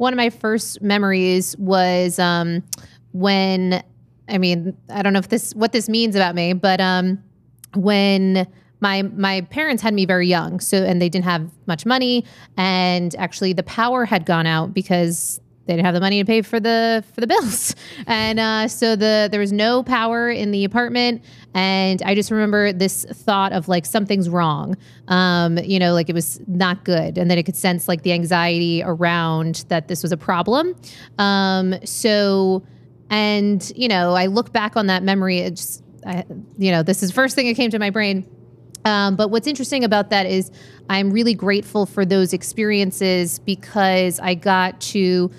one of my first memories was when, I mean, I don't know if this, what this means about me, but when my parents had me very young, so, and they didn't have much money, and actually the power had gone out because they didn't have the money to pay for the bills. And so there was no power in the apartment. And I just remember this thought of like, something's wrong. You know, like it was not good. And then I could sense like the anxiety around that this was a problem. And you know, I look back on that memory. You know, this is the first thing that came to my brain. But what's interesting about that is I'm really grateful for those experiences because I got to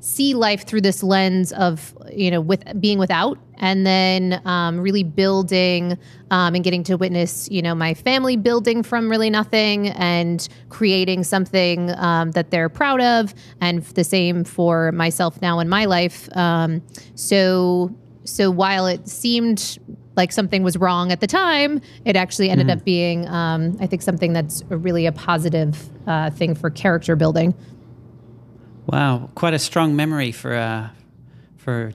see life through this lens of, you know, with being without, and then really building and getting to witness, you know, my family building from really nothing and creating something that they're proud of, and the same for myself now in my life. So while it seemed like something was wrong at the time, it actually ended up being, I think, something that's really a positive thing for character building. Wow, quite a strong memory for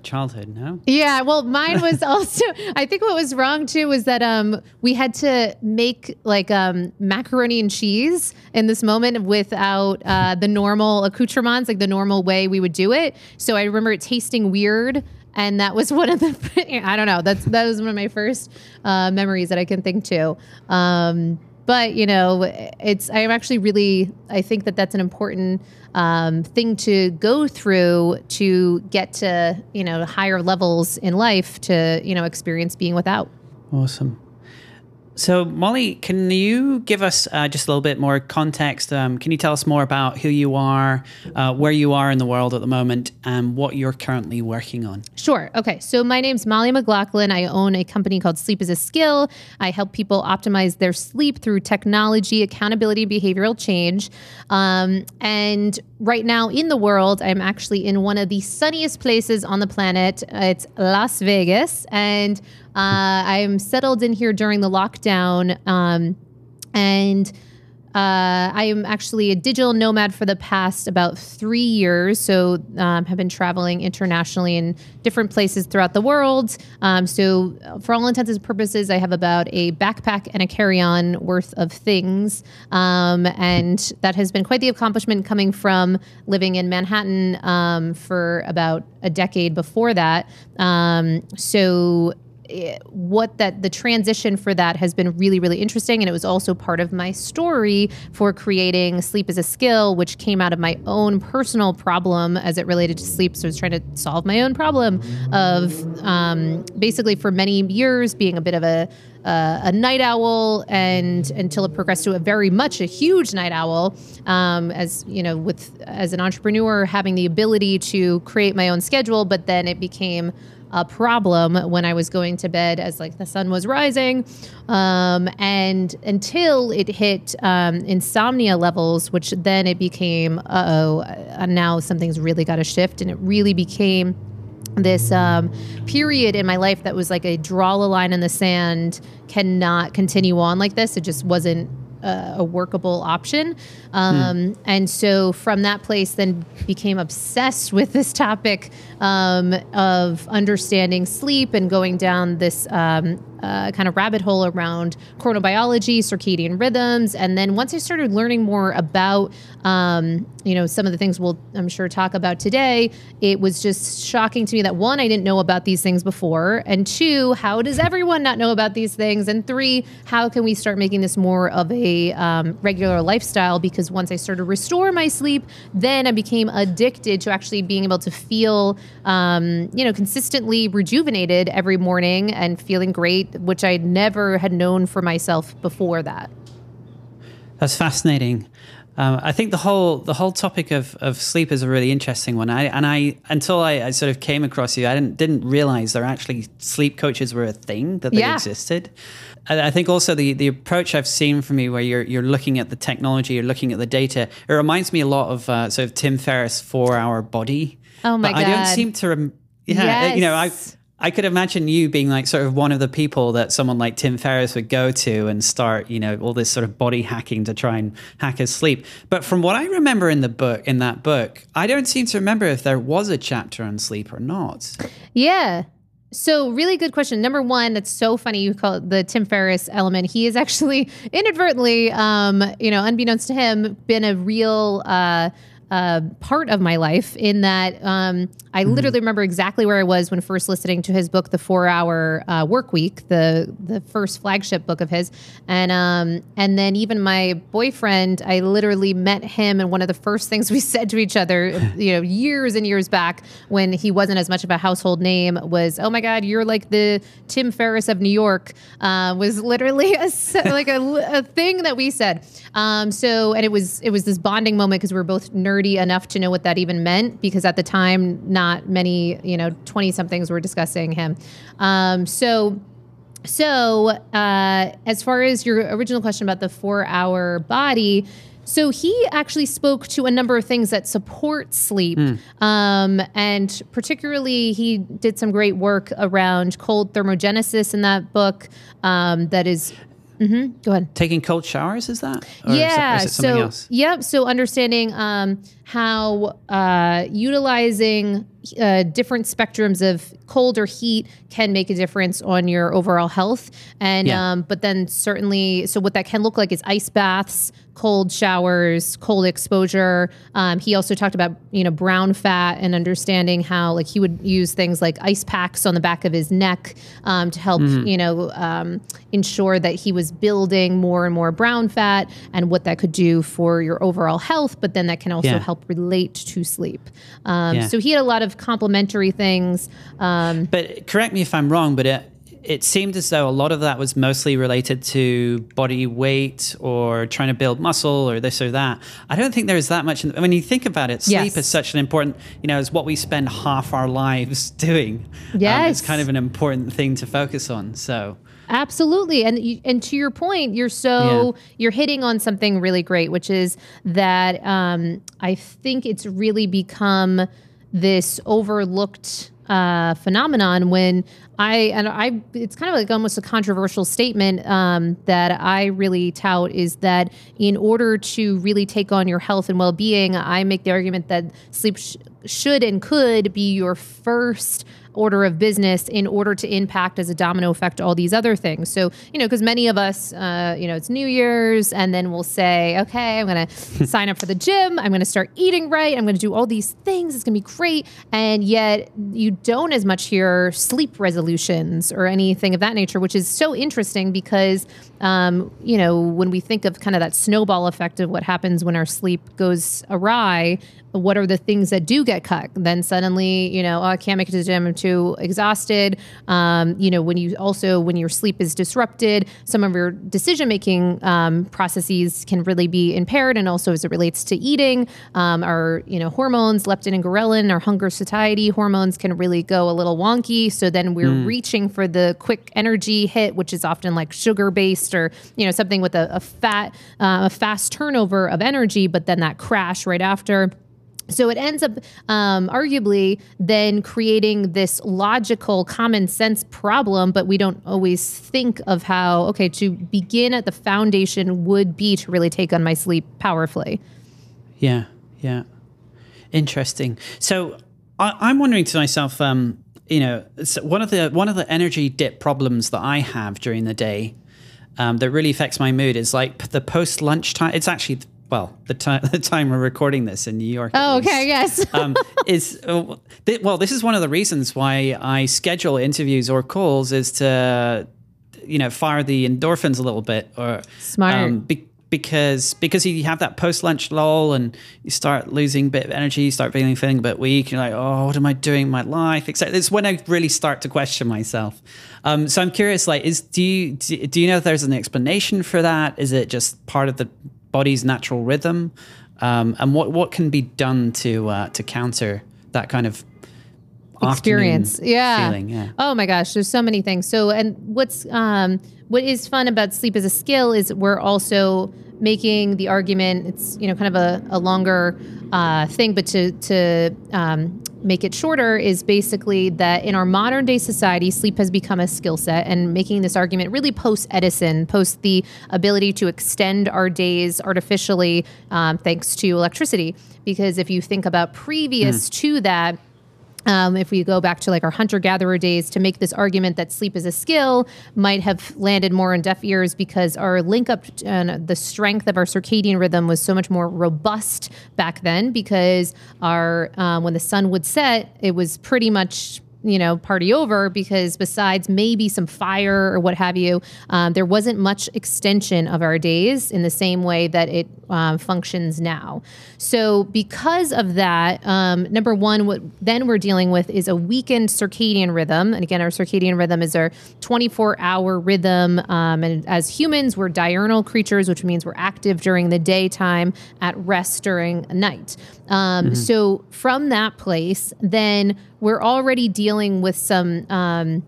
childhood, no? Yeah, well, mine was also, I think what was wrong too was that we had to make like macaroni and cheese in this moment without the normal accoutrements, like the normal way we would do it. So I remember it tasting weird. And that was one of the, I don't know, that was one of my first memories that I can think to. But, you know, I'm actually really, I think that's an important thing to go through to get to, you know, higher levels in life to, you know, experience being without. Awesome. So Molly, can you give us just a little bit more context? Can you tell us more about who you are, where you are in the world at the moment, and what you're currently working on? Sure. Okay. So my name's Molly McLaughlin. I own a company called Sleep is a Skill. I help people optimize their sleep through technology, accountability, and behavioral change. And right now in the world, I'm actually in one of the sunniest places on the planet. It's Las Vegas. And I'm settled in here during the lockdown, and I am actually a digital nomad for the past about 3 years. So have been traveling internationally in different places throughout the world. So for all intents and purposes, I have about a backpack and a carry-on worth of things. And that has been quite the accomplishment coming from living in Manhattan for about a decade before that. So the transition for that has been really, really interesting. And it was also part of my story for creating Sleep is a Skill, which came out of my own personal problem as it related to sleep. So I was trying to solve my own problem of basically for many years being a bit of a night owl, and until it progressed to a huge night owl, as you know, as an entrepreneur, having the ability to create my own schedule. But then it became a problem when I was going to bed as like the sun was rising. And until it hit insomnia levels, which then it became, now something's really got to shift. And it really became this period in my life that was like a draw a line in the sand, cannot continue on like this. It just wasn't a workable option. And so from that place, then became obsessed with this topic of understanding sleep and going down this kind of rabbit hole around chronobiology, circadian rhythms. And then once I started learning more about, you know, some of the things I'm sure talk about today, it was just shocking to me that one, I didn't know about these things before. And two, how does everyone not know about these things? And three, how can we start making this more of a regular lifestyle? Because once I started to restore my sleep, then I became addicted to actually being able to feel, you know, consistently rejuvenated every morning and feeling great, which I never had known for myself before that. That's fascinating. I think the whole topic of sleep is a really interesting one. Until I sort of came across you, I didn't realize there actually sleep coaches were a thing, that they existed. I think also the approach I've seen from you, where you're looking at the technology, you're looking at the data. It reminds me a lot of sort of Tim Ferriss' 4 Hour Body. Oh my God! I don't seem to. Yeah, yes. You know, I. I could imagine you being like sort of one of the people that someone like Tim Ferriss would go to and start, you know, all this sort of body hacking to try and hack his sleep. But from what I remember in the book, in that book, I don't seem to remember if there was a chapter on sleep or not. Yeah. So really good question. Number one, that's so funny you call it the Tim Ferriss element. He is actually inadvertently, you know, unbeknownst to him, been a real part of my life in that I literally remember exactly where I was when first listening to his book, The 4 Hour Work Week, the first flagship book of his. And then even my boyfriend, I literally met him, and one of the first things we said to each other, you know, years and years back when he wasn't as much of a household name, was, "Oh my God, you're like the Tim Ferriss of New York," was literally a, like a thing that we said. So, and it was this bonding moment because we were both nerds enough to know what that even meant, because at the time, not many, you know, 20 somethings were discussing him. So, as far as your original question about the 4 hour body, so he actually spoke to a number of things that support sleep. And particularly he did some great work around cold thermogenesis in that book. That is, go ahead. Taking cold showers, is that? Or yeah. Is it something else? Yep. So understanding how utilizing different spectrums of cold or heat can make a difference on your overall health. And but then certainly, so what that can look like is ice baths, cold showers, cold exposure. He also talked about, you know, brown fat and understanding how, like, he would use things like ice packs on the back of his neck to help, you know, ensure that he was building more and more brown fat and what that could do for your overall health. But then that can also help relate to sleep. So he had a lot of complementary things. But correct me if I'm wrong, but it seemed as though a lot of that was mostly related to body weight or trying to build muscle or this or that. I don't think there is that much. When you think about it, sleep is such an important, you know, it's what we spend half our lives doing. It's kind of an important thing to focus on. So absolutely. And to your point, you're hitting on something really great, which is that I think it's really become this overlooked phenomenon when it's kind of like almost a controversial statement that I really tout, is that in order to really take on your health and well-being, I make the argument that sleep should and could be your first order of business in order to impact as a domino effect all these other things. So, you know, because many of us, you know, it's New Year's and then we'll say, okay, I'm going to sign up for the gym. I'm going to start eating right. I'm going to do all these things. It's going to be great. And yet you don't as much hear sleep resolutions or anything of that nature, which is so interesting because, you know, when we think of kind of that snowball effect of what happens when our sleep goes awry, what are the things that do get cut? Then suddenly, you know, oh, I can't make it to the gym. I'm too exhausted. You know, when your sleep is disrupted, some of your decision-making processes can really be impaired. And also as it relates to eating, our, you know, hormones, leptin and ghrelin, our hunger satiety hormones can really go a little wonky. So then we're reaching for the quick energy hit, which is often like sugar-based or, you know, something with a fast turnover of energy, but then that crash right after. So it ends up arguably then creating this logical common sense problem, but we don't always think of how, okay, to begin at the foundation would be to really take on my sleep powerfully. Yeah. Yeah. Interesting. So I'm wondering to myself, you know, so one of the energy dip problems that I have during the day that really affects my mood is like the post lunch time. It's actually, well, the time we're recording this in New York. Oh, okay, yes. This is one of the reasons why I schedule interviews or calls, is to, you know, fire the endorphins a little bit. Or smart. Because you have that post-lunch lull and you start losing a bit of energy, you start feeling a bit weak. You're like, oh, what am I doing in my life? Except it's when I really start to question myself. So I'm curious, like, do you know if there's an explanation for that? Is it just part of the body's natural rhythm, and what can be done to counter that kind of experience? Yeah. Feeling? Yeah. Oh my gosh, there's so many things. So, and what is fun about Sleep as a Skill is we're also making the argument. It's, you know, kind of a longer thing, but to make it shorter is basically that in our modern day society, sleep has become a skill set, and making this argument really post-Edison, post the ability to extend our days artificially thanks to electricity. Because if you think about previous to that, if we go back to like our hunter-gatherer days, to make this argument that sleep is a skill might have landed more in deaf ears because our link up and the strength of our circadian rhythm was so much more robust back then, because our when the sun would set, it was pretty much, you know, party over, because besides maybe some fire or what have you, there wasn't much extension of our days in the same way that it functions now. So because of that, number one, what then we're dealing with is a weakened circadian rhythm. And again, our circadian rhythm is our 24-hour rhythm. And as humans, we're diurnal creatures, which means we're active during the daytime, at rest during night. So from that place, then we're already dealing with some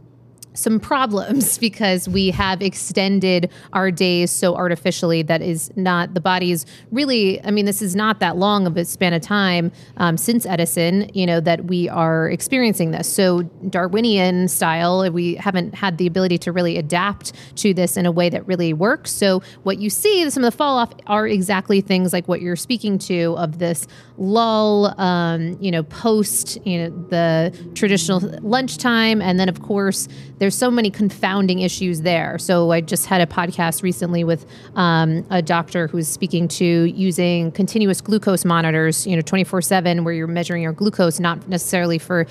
problems, because we have extended our days so artificially that is not, the body's really, I mean, this is not that long of a span of time since Edison, you know, that we are experiencing this. So Darwinian style, we haven't had the ability to really adapt to this in a way that really works. So what you see, some of the fall off are exactly things like what you're speaking to, of this lull, you know, post, you know, the traditional lunchtime. And then of course, there's so many confounding issues there. So I just had a podcast recently with a doctor who's speaking to using continuous glucose monitors, you know, 24/7, where you're measuring your glucose, not necessarily for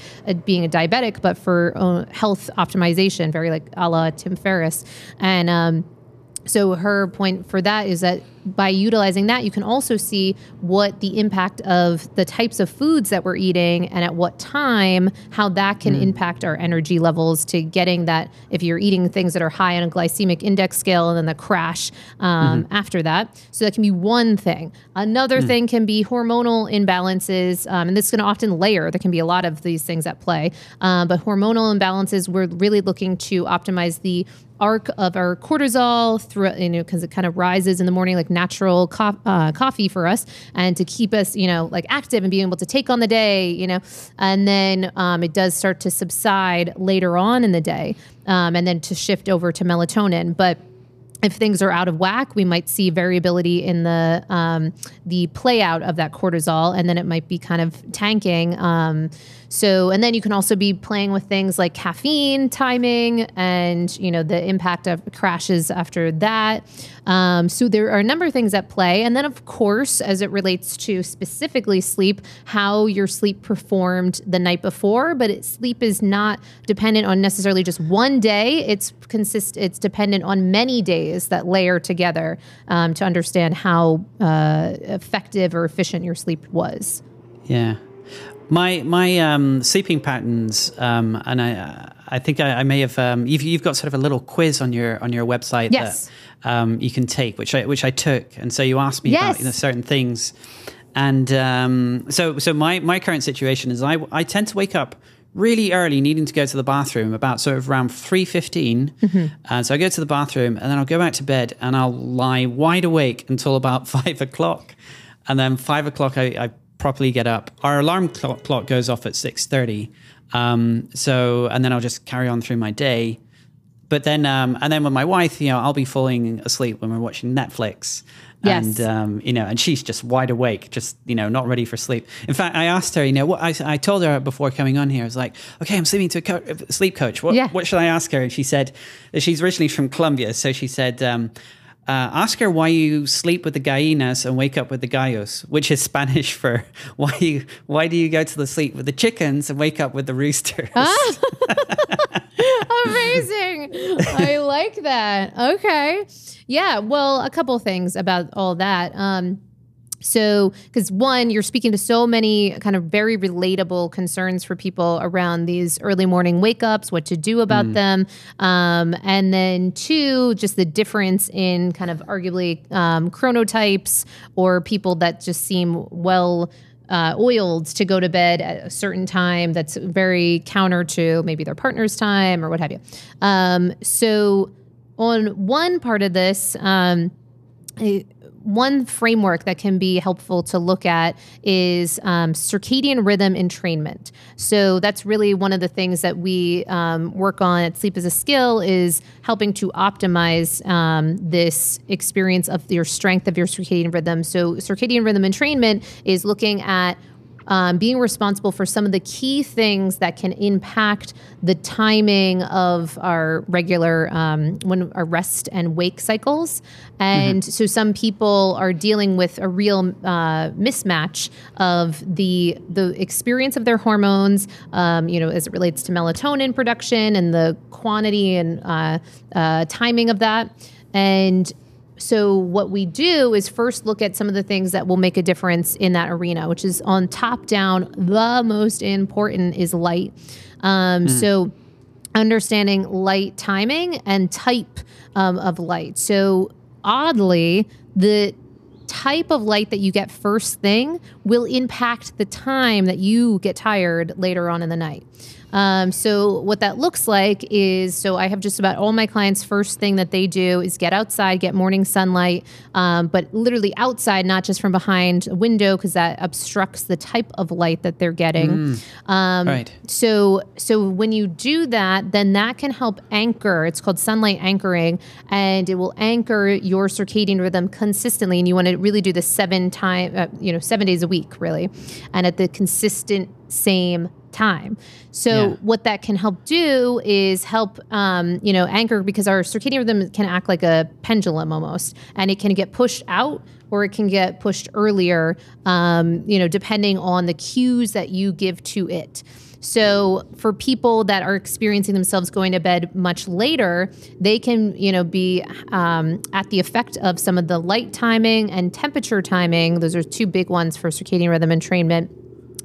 being a diabetic, but for health optimization, very like a la Tim Ferriss. And so her point for that is that by utilizing that, you can also see what the impact of the types of foods that we're eating and at what time, how that can impact our energy levels, to getting that, if you're eating things that are high on a glycemic index scale, and then the crash after that. So that can be one thing. Another thing can be hormonal imbalances. And this is going to often layer. There can be a lot of these things at play. But hormonal imbalances, we're really looking to optimize the arc of our cortisol through, you know, because it kind of rises in the morning, like natural coffee for us, and to keep us, you know, like active and being able to take on the day, you know, and then it does start to subside later on in the day, and then to shift over to melatonin. But if things are out of whack, we might see variability in the play out of that cortisol, and then it might be kind of tanking. So, and then you can also be playing with things like caffeine timing and, you know, the impact of crashes after that. So there are a number of things at play. And then of course, as it relates to specifically sleep, how your sleep performed the night before, but sleep is not dependent on necessarily just one day. It's dependent on many days that layer together, to understand how, effective or efficient your sleep was. Yeah. My sleeping patterns, and I think I may have you've got sort of a little quiz on your website. Yes. That you can take, which I took, and so you asked me about, you know, certain things, and so my current situation is I tend to wake up really early, needing to go to the bathroom about sort of around 3:15. So I go to the bathroom, and then I'll go back to bed, and I'll lie wide awake until about 5 o'clock, and then 5 o'clock I properly get up. Our alarm clock goes off at 6:30. So, and then I'll just carry on through my day. But then, and then with my wife, you know, I'll be falling asleep when we're watching Netflix. Yes. And, you know, and she's just wide awake, just, you know, not ready for sleep. In fact, I asked her, you know, what I told her before coming on here, I was like, okay, I'm sleeping to a sleep coach. What should I ask her? And she said, she's originally from Colombia. So she said, ask her why you sleep with the gallinas and wake up with the gallos, which is Spanish for why do you go to the sleep with the chickens and wake up with the roosters? Amazing. I like that. Okay. Yeah. Well, a couple things about all that. So, because one, you're speaking to so many kind of very relatable concerns for people around these early morning wake ups, what to do about them. And then two, just the difference in kind of arguably chronotypes, or people that just seem well oiled to go to bed at a certain time that's very counter to maybe their partner's time or what have you. So on one part of this, one framework that can be helpful to look at is circadian rhythm entrainment. So that's really one of the things that we work on at Sleep is a Skill, is helping to optimize this experience of your strength of your circadian rhythm. So circadian rhythm entrainment is looking at being responsible for some of the key things that can impact the timing of our regular when our rest and wake cycles. And so some people are dealing with a real mismatch of the experience of their hormones, you know, as it relates to melatonin production and the quantity and timing of that. And so what we do is first look at some of the things that will make a difference in that arena, which is on top down, the most important is light. So understanding light timing and type of light. So oddly, the type of light that you get first thing will impact the time that you get tired later on in the night. So what that looks like is, so I have just about all my clients, first thing that they do is get outside, get morning sunlight, but literally outside, not just from behind a window, because that obstructs the type of light that they're getting. Right. So when you do that, then that can help anchor. It's called sunlight anchoring, and it will anchor your circadian rhythm consistently. And you want to really do this 7 days a week, really, and at the consistent same time. So what that can help do is help, anchor, because our circadian rhythm can act like a pendulum almost, and it can get pushed out or it can get pushed earlier, depending on the cues that you give to it. So for people that are experiencing themselves going to bed much later, they can, be at the effect of some of the light timing and temperature timing. Those are two big ones for circadian rhythm entrainment,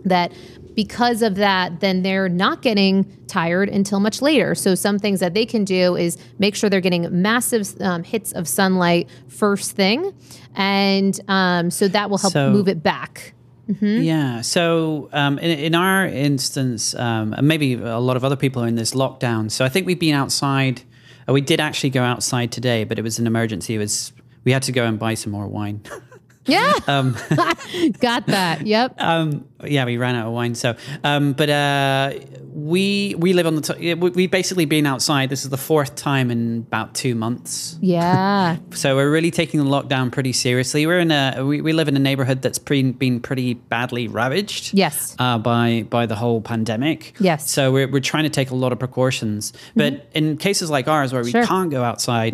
that because of that, then they're not getting tired until much later. So some things that they can do is make sure they're getting massive hits of sunlight first thing. And so that will help move it back. Yeah. So in our instance, and maybe a lot of other people are in this lockdown. So I think we've been outside. We did actually go outside today, but it was an emergency. We had to go and buy some more wine. Yeah. Got that. Yep. We ran out of wine. So, we live on we've basically been outside. This is the fourth time in about 2 months. Yeah. So we're really taking the lockdown pretty seriously. We're in we live in a neighborhood that's been pretty badly ravaged. Yes. By the whole pandemic. Yes. So we're trying to take a lot of precautions, but in cases like ours where we can't go outside,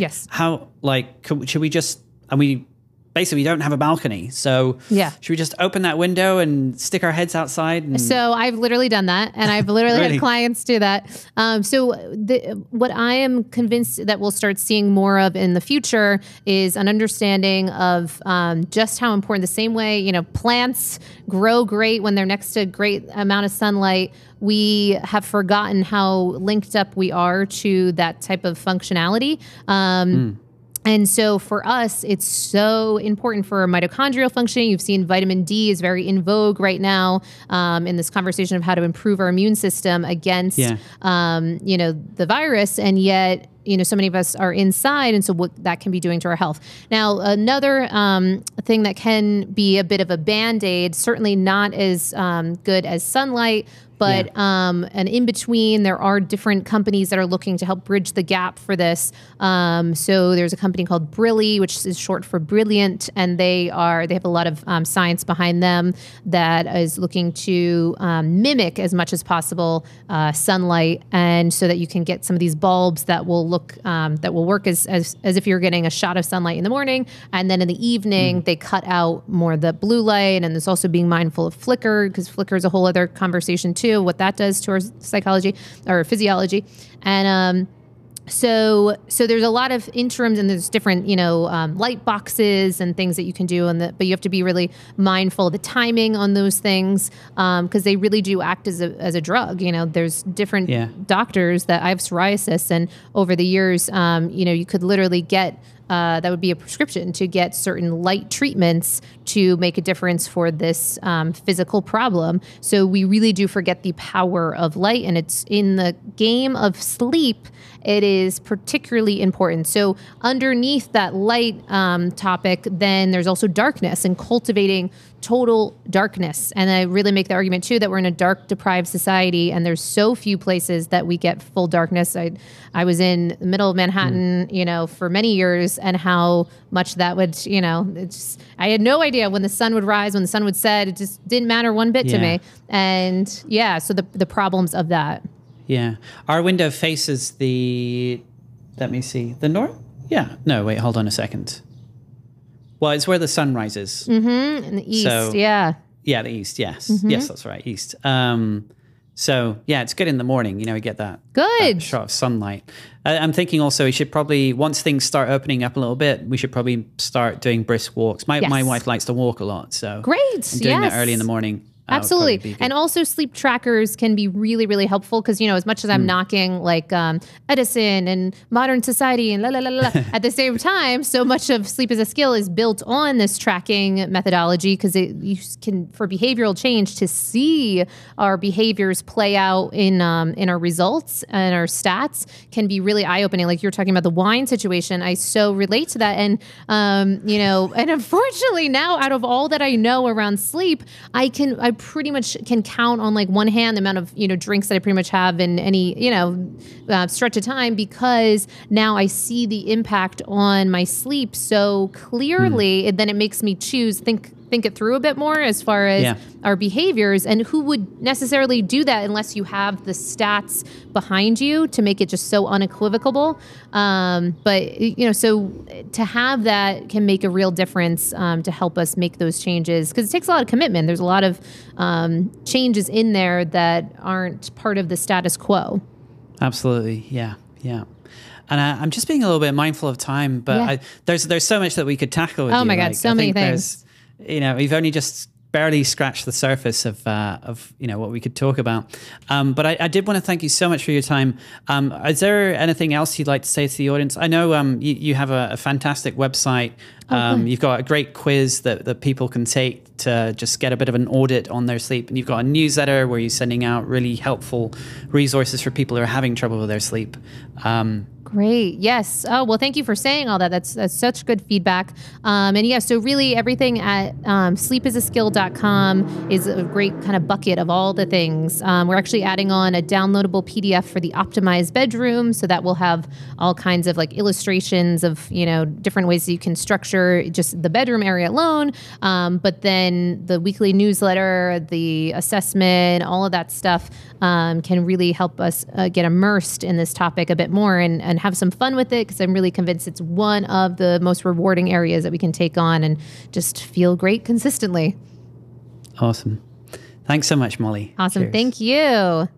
basically, we don't have a balcony. So should we just open that window and stick our heads outside? So I've literally done that. And I've literally had clients do that. What I am convinced that we'll start seeing more of in the future is an understanding of just how important, the same way, plants grow great when they're next to a great amount of sunlight. We have forgotten how linked up we are to that type of functionality. And so for us, it's so important for mitochondrial functioning. You've seen vitamin D is very in vogue right now in this conversation of how to improve our immune system against, the virus. And yet, so many of us are inside, and so what that can be doing to our health. Now, another thing that can be a bit of a Band-Aid, certainly not as good as sunlight, but and in between, there are different companies that are looking to help bridge the gap for this. So there's a company called Brilli, which is short for Brilliant, and they have a lot of science behind them that is looking to mimic as much as possible sunlight, and so that you can get some of these bulbs that will look that will work as if you're getting a shot of sunlight in the morning, and then in the evening they cut out more of the blue light. And there's also being mindful of flicker, because flicker is a whole other conversation too, what that does to our psychology or physiology. And so there's a lot of interims, and there's different, light boxes and things that you can do but you have to be really mindful of the timing on those things. Cause they really do act as a drug. There's different doctors that I have psoriasis, and over the years, you could literally get, that would be a prescription to get certain light treatments to make a difference for this physical problem. So we really do forget the power of light, and it's in the game of sleep, it is particularly important. So underneath that light topic, then there's also darkness and cultivating total darkness. And I really make the argument too that we're in a dark deprived society, and there's so few places that we get full darkness. I was in the middle of Manhattan, you know, for many years, and how much that would, you know, it's, I had no idea when the sun would rise, when the sun would set, it just didn't matter one bit to me. And yeah, so the problems of that. Yeah. Our window faces the, let me see, the north? Yeah. No, wait, hold on a second. Well, it's where the sun rises. Mm-hmm. In the east, so, yeah. Yeah, the east, yes. Mm-hmm. Yes, that's right, east. So, yeah, it's good in the morning. You know, we get that, that shot of sunlight. I'm thinking also we should probably, once things start opening up a little bit, we should probably start doing brisk walks. My wife likes to walk a lot, so doing that early in the morning. Absolutely. And also sleep trackers can be really, really helpful because, you know, as much as I'm knocking like Edison and modern society and at the same time, so much of Sleep is a Skill is built on this tracking methodology because you can, for behavioral change, to see our behaviors play out in our results and our stats can be really eye-opening. Like you're talking about the wine situation. I so relate to that. And, you know, and unfortunately now out of all that I know around sleep, I pretty much can count on like one hand the amount of, you know, drinks that I pretty much have in any, you know, stretch of time, because now I see the impact on my sleep so clearly, and then it makes me choose, think it through a bit more as far as our behaviors. And who would necessarily do that unless you have the stats behind you to make it just so unequivocal. But, you know, so to have that can make a real difference to help us make those changes, because it takes a lot of commitment. There's a lot of changes in there that aren't part of the status quo. Absolutely. Yeah. Yeah. And I'm just being a little bit mindful of time, but there's so much that we could tackle with you. Oh my God, so many things. You know, we've only just barely scratched the surface of you know, what we could talk about. But I did want to thank you so much for your time. Is there anything else you'd like to say to the audience? I know you have a fantastic website. You've got a great quiz that people can take to just get a bit of an audit on their sleep. And you've got a newsletter where you're sending out really helpful resources for people who are having trouble with their sleep. Great. Yes. Oh, well, thank you for saying all that. That's such good feedback. And yeah, so really everything at sleepisaskill.com is a great kind of bucket of all the things. We're actually adding on a downloadable PDF for the optimized bedroom, so that will have all kinds of like illustrations of, you know, different ways that you can structure just the bedroom area alone. But then the weekly newsletter, the assessment, all of that stuff can really help us get immersed in this topic a bit more and have some fun with it, because I'm really convinced it's one of the most rewarding areas that we can take on and just feel great consistently. Awesome. Thanks so much, Molly. Awesome. Cheers. Thank you.